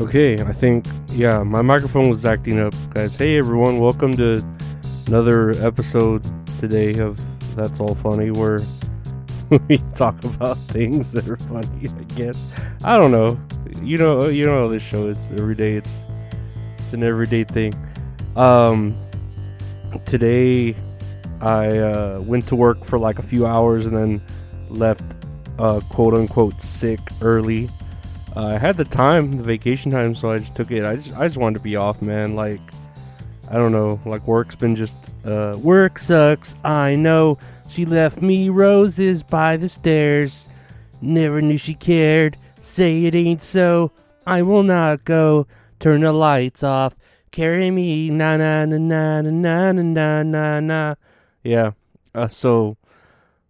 Okay, I think, yeah, my microphone was acting up, guys. Hey, everyone, welcome to another episode today of That's All Funny, where we talk about things that are funny, I guess. I don't know. You know how this show is every day. It's an everyday thing. Today, I went to work for like a few hours and then left, quote-unquote, sick early. I had the vacation time, so I just took it. I just wanted to be off, man. Like, I don't know. Like, work's been just, work sucks. I know. She left me roses by the stairs. Never knew she cared. Say it ain't so. I will not go. Turn the lights off. Carry me. Na na na na na na na na na. Yeah. So,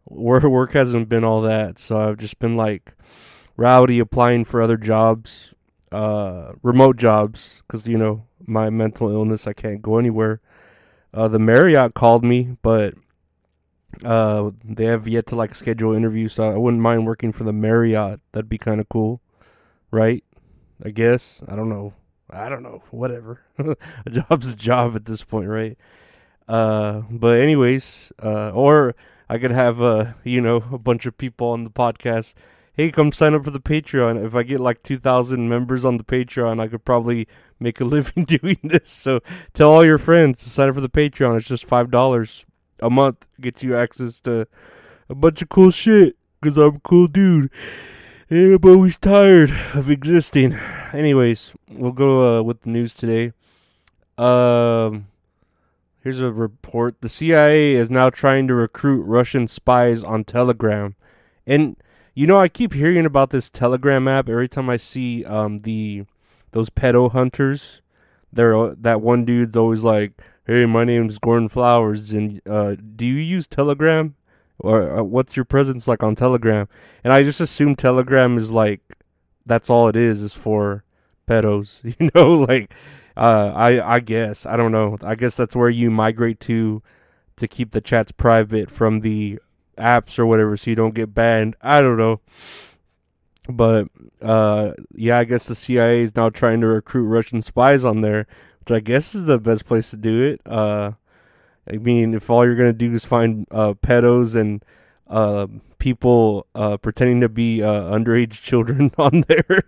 work hasn't been all that. So I've just been like rowdy applying for other jobs, remote jobs, because, you know, my mental illness, I can't go anywhere. The Marriott called me, but they have yet to, like, schedule interviews, so I wouldn't mind working for the Marriott. That'd be kind of cool, right? I guess. I don't know. Whatever. A job's a job at this point, right? But anyways, or I could have, you know, a bunch of people on the podcast. Hey, come sign up for the Patreon. If I get like 2,000 members on the Patreon, I could probably make a living doing this. So tell all your friends to sign up for the Patreon. It's just $5 a month. Gets you access to a bunch of cool shit, because I'm a cool dude. Yeah, I'm always tired of existing. Anyways, we'll go with the news today. Here's a report. The CIA is now trying to recruit Russian spies on Telegram. And, you know, I keep hearing about this Telegram app every time I see those pedo hunters. That one dude's always like, "Hey, my name's Gordon Flowers, and do you use Telegram? Or what's your presence like on Telegram?" And I just assume Telegram is like, that's all it is for pedos. You know, like, I guess. I don't know. I guess that's where you migrate to keep the chats private from the apps or whatever, so you don't get banned. I don't know, but yeah, I guess the CIA is now trying to recruit Russian spies on there, which I guess is the best place to do it. I mean, if all you're gonna do is find pedos and people pretending to be underage children on there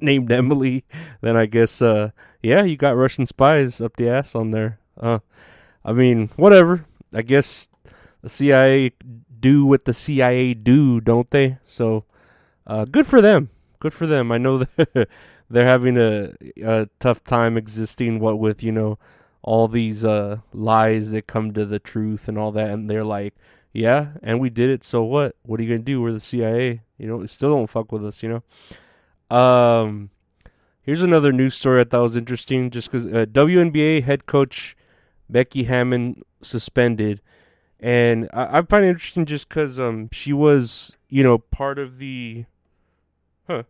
named Emily, then I guess yeah, you got Russian spies up the ass on there. I mean, whatever. I guess the CIA do what the CIA do, don't they? So, good for them. Good for them. I know they're having a tough time existing, what with, you know, all these lies that come to the truth and all that. And they're like, yeah, and we did it, so what? What are you going to do? We're the CIA. You know, still don't fuck with us, you know? Here's another news story I thought was interesting, just because WNBA head coach Becky Hammon suspended. And I find it interesting just because she was, you know, part of the coaching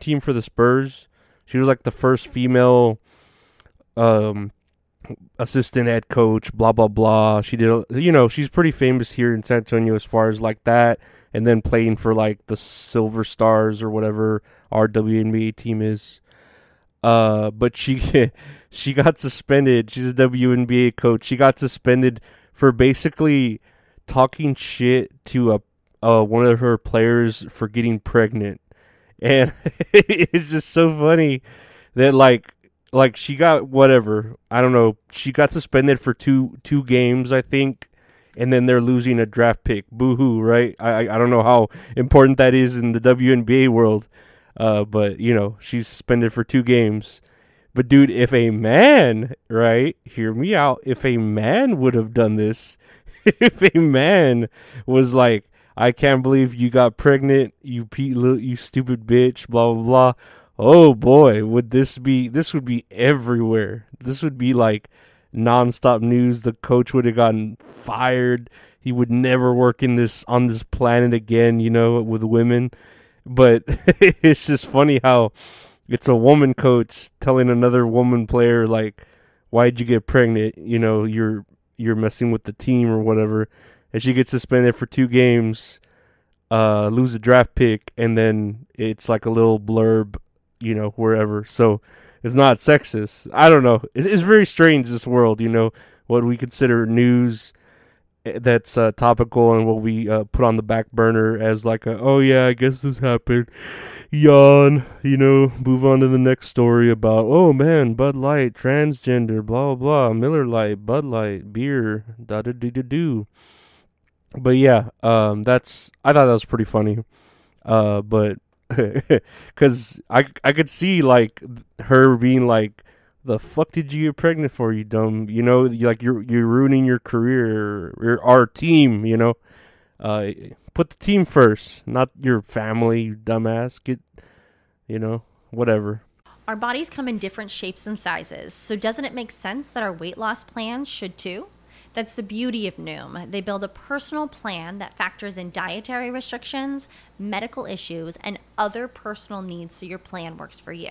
team for the Spurs. She was like the first female assistant head coach, blah, blah, blah. She did, you know, she's pretty famous here in San Antonio as far as like that. And then playing for like the Silver Stars or whatever our WNBA team is. But she got suspended. She's a WNBA coach. She got suspended for basically talking shit to one of her players for getting pregnant. And it's just so funny that like she got whatever. I don't know. She got suspended for two games, I think. And then they're losing a draft pick. Boo-hoo, right? I don't know how important that is in the WNBA world. But, you know, she's suspended for 2 games. But, dude, if a man, right, hear me out, if a man would have done this, if a man was like, I can't believe you got pregnant, you stupid bitch, blah, blah, blah. Oh, boy, this would be everywhere. This would be like nonstop news. The coach would have gotten fired. He would never work on this planet again, you know, with women. But it's just funny how it's a woman coach telling another woman player, like, why'd you get pregnant? You know, you're messing with the team or whatever. And she gets suspended for 2 games. lose a draft pick, and then it's like a little blurb, you know, wherever. So it's not sexist. I don't know. It's very strange, this world, you know, what we consider news that's topical and what we put on the back burner as like, oh yeah, I guess this happened. Yawn, you know, move on to the next story about, oh man, Bud Light, transgender, blah, blah, blah, Miller Lite, Bud Light, beer, da-da-da-da-do. But yeah, I thought that was pretty funny, but, cause I could see like her being like, the fuck did you get pregnant for, you dumb, you know, like you're ruining your career, our team, you know, put the team first, not your family, you dumbass, get, you know, whatever. Our bodies come in different shapes and sizes, so doesn't it make sense that our weight loss plans should too? That's the beauty of Noom. They build a personal plan that factors in dietary restrictions, medical issues, and other personal needs so your plan works for you.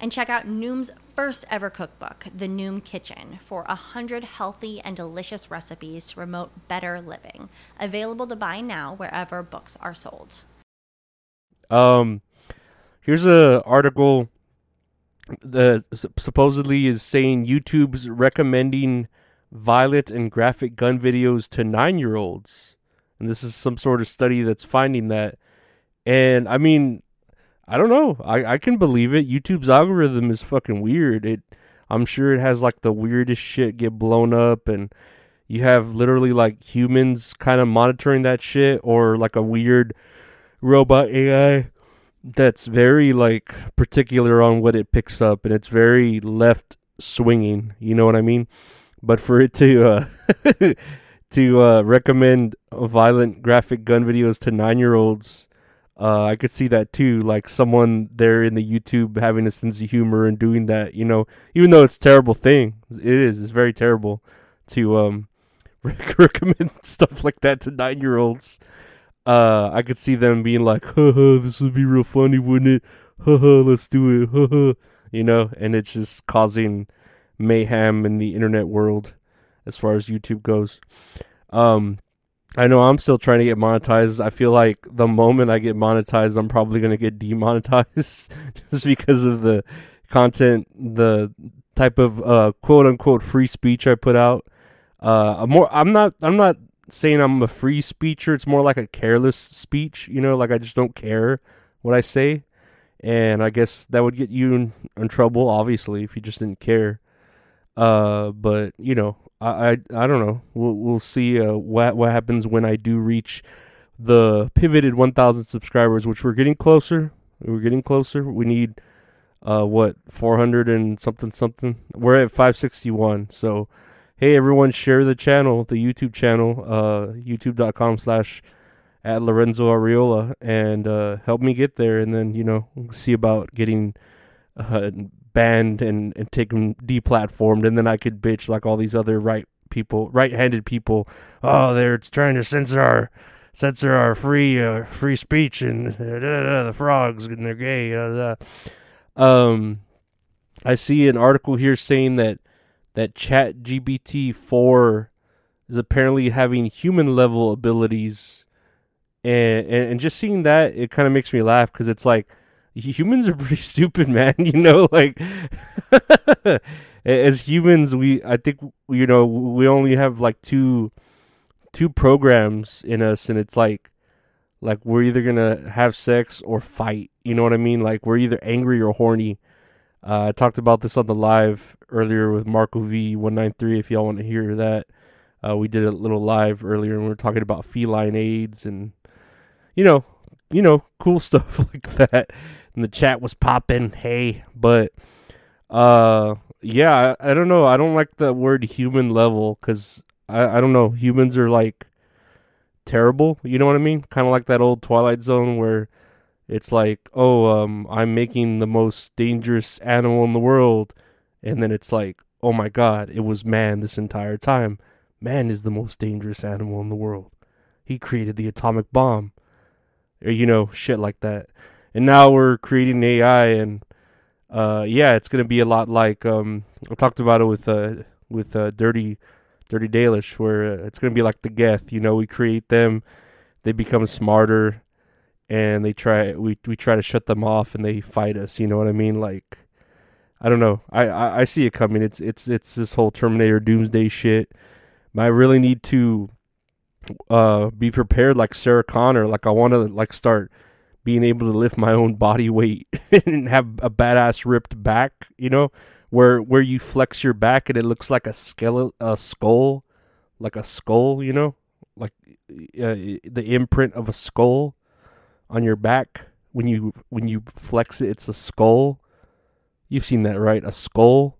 And check out Noom's first ever cookbook, The Noom Kitchen, for 100 healthy and delicious recipes to promote better living. Available to buy now wherever books are sold. Here's an article that supposedly is saying YouTube's recommending violent and graphic gun videos to 9-year-olds. And this is some sort of study that's finding that. And I mean, I don't know. I can believe it. YouTube's algorithm is fucking weird. I'm sure it has like the weirdest shit get blown up, and you have literally like humans kind of monitoring that shit, or like a weird robot AI that's very like particular on what it picks up, and it's very left swinging. You know what I mean? But for it to recommend violent graphic gun videos to 9-year-olds. I could see that too, like someone there in the YouTube having a sense of humor and doing that, you know, even though it's a terrible thing. It's very terrible to recommend stuff like that to 9-year-olds. I could see them being like, haha, this would be real funny, wouldn't it? Haha, let's do it. Haha, you know, and it's just causing mayhem in the internet world as far as YouTube goes. I know I'm still trying to get monetized. I feel like the moment I get monetized, I'm probably going to get demonetized just because of the content, the type of quote unquote free speech I put out. I'm not saying I'm a free speecher. It's more like a careless speech, you know, like I just don't care what I say. And I guess that would get you in trouble, obviously, if you just didn't care. But, you know, I don't know. We'll see what happens when I do reach the pivoted 1,000 subscribers, which we're getting closer. We need 400 and something. We're at 561. So hey everyone, share the channel, the YouTube channel, youtube.com/@LorenzoArreola, and help me get there, and then, you know, we'll see about getting banned and take them deplatformed, and then I could bitch like all these other right-handed people. Oh, they're trying to censor our free speech, and the frogs, and they're gay. I see an article here saying that ChatGPT-4 is apparently having human level abilities, and just seeing that, it kind of makes me laugh, because it's like, humans are pretty stupid, man, you know, like, as humans, I think, you know, we only have, like, two programs in us, and it's like, we're either gonna have sex or fight, you know what I mean, like, we're either angry or horny. I talked about this on the live earlier with Marco V193, if y'all want to hear that. We did a little live earlier, and we were talking about feline AIDS, and, you know, cool stuff like that. And the chat was popping, hey, but yeah, I don't know, I don't like the word human level, because I don't know. Humans are like terrible. You know what I mean? Kind of like that old Twilight Zone where it's like, oh, I'm making the most dangerous animal in the world. And then it's like, oh my God, it was man this entire time. Man is the most dangerous animal in the world. He created the atomic bomb. Or, you know, shit like that. And now we're creating AI and, yeah, it's going to be a lot like, I talked about it with Dirty Dalish, where it's going to be like the Geth, you know, we create them, they become smarter, and we try to shut them off, and they fight us, you know what I mean? Like, I don't know, I see it coming, it's this whole Terminator Doomsday shit, but I really need to be prepared like Sarah Connor, like I want to like start being able to lift my own body weight and have a badass ripped back, you know? Where you flex your back and it looks like a skull, you know, like the imprint of a skull on your back. When you flex it, it's a skull. You've seen that, right? A skull,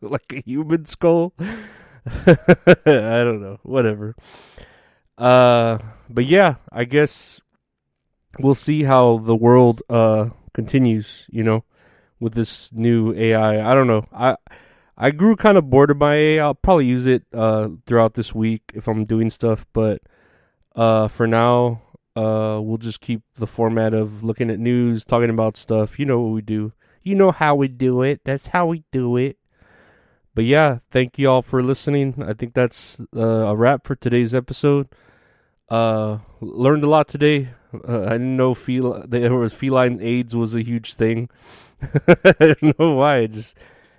like a human skull. I don't know, whatever. But yeah, I guess we'll see how the world continues, you know. With this new AI, I don't know. I grew kind of bored of my AI. I'll probably use it throughout this week if I'm doing stuff. But for now, we'll just keep the format of looking at news, talking about stuff. You know what we do. You know how we do it. That's how we do it. But yeah, thank you all for listening. I think that's a wrap for today's episode. Learned a lot today. I didn't know feline AIDS was a huge thing. I don't know why.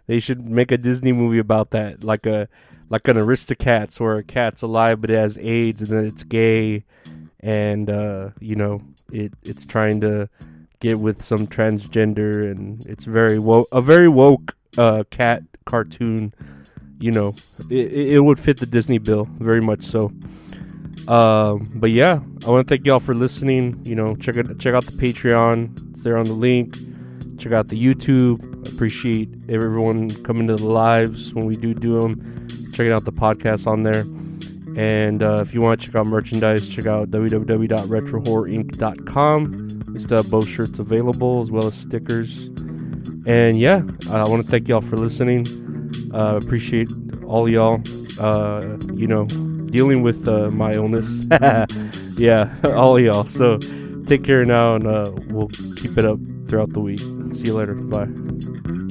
They should make a Disney movie about that, like an Aristocats, where a cat's alive but it has AIDS and then it's gay, and you know it's trying to get with some transgender, and it's a very woke cat cartoon. You know, it would fit the Disney bill very much so. But yeah, I want to thank y'all for listening. You know, check out the Patreon. It's there on the link. Check out the YouTube. Appreciate everyone coming to the lives when we do them. Check out the podcast on there. And if you want to check out merchandise, check out www.retrohorrorinc.com. We still have both shirts available as well as stickers. And yeah, I want to thank y'all for listening. Appreciate all y'all, you know, dealing with my illness. Yeah, all y'all. So take care now, and we'll keep it up throughout the week. See you later. Bye.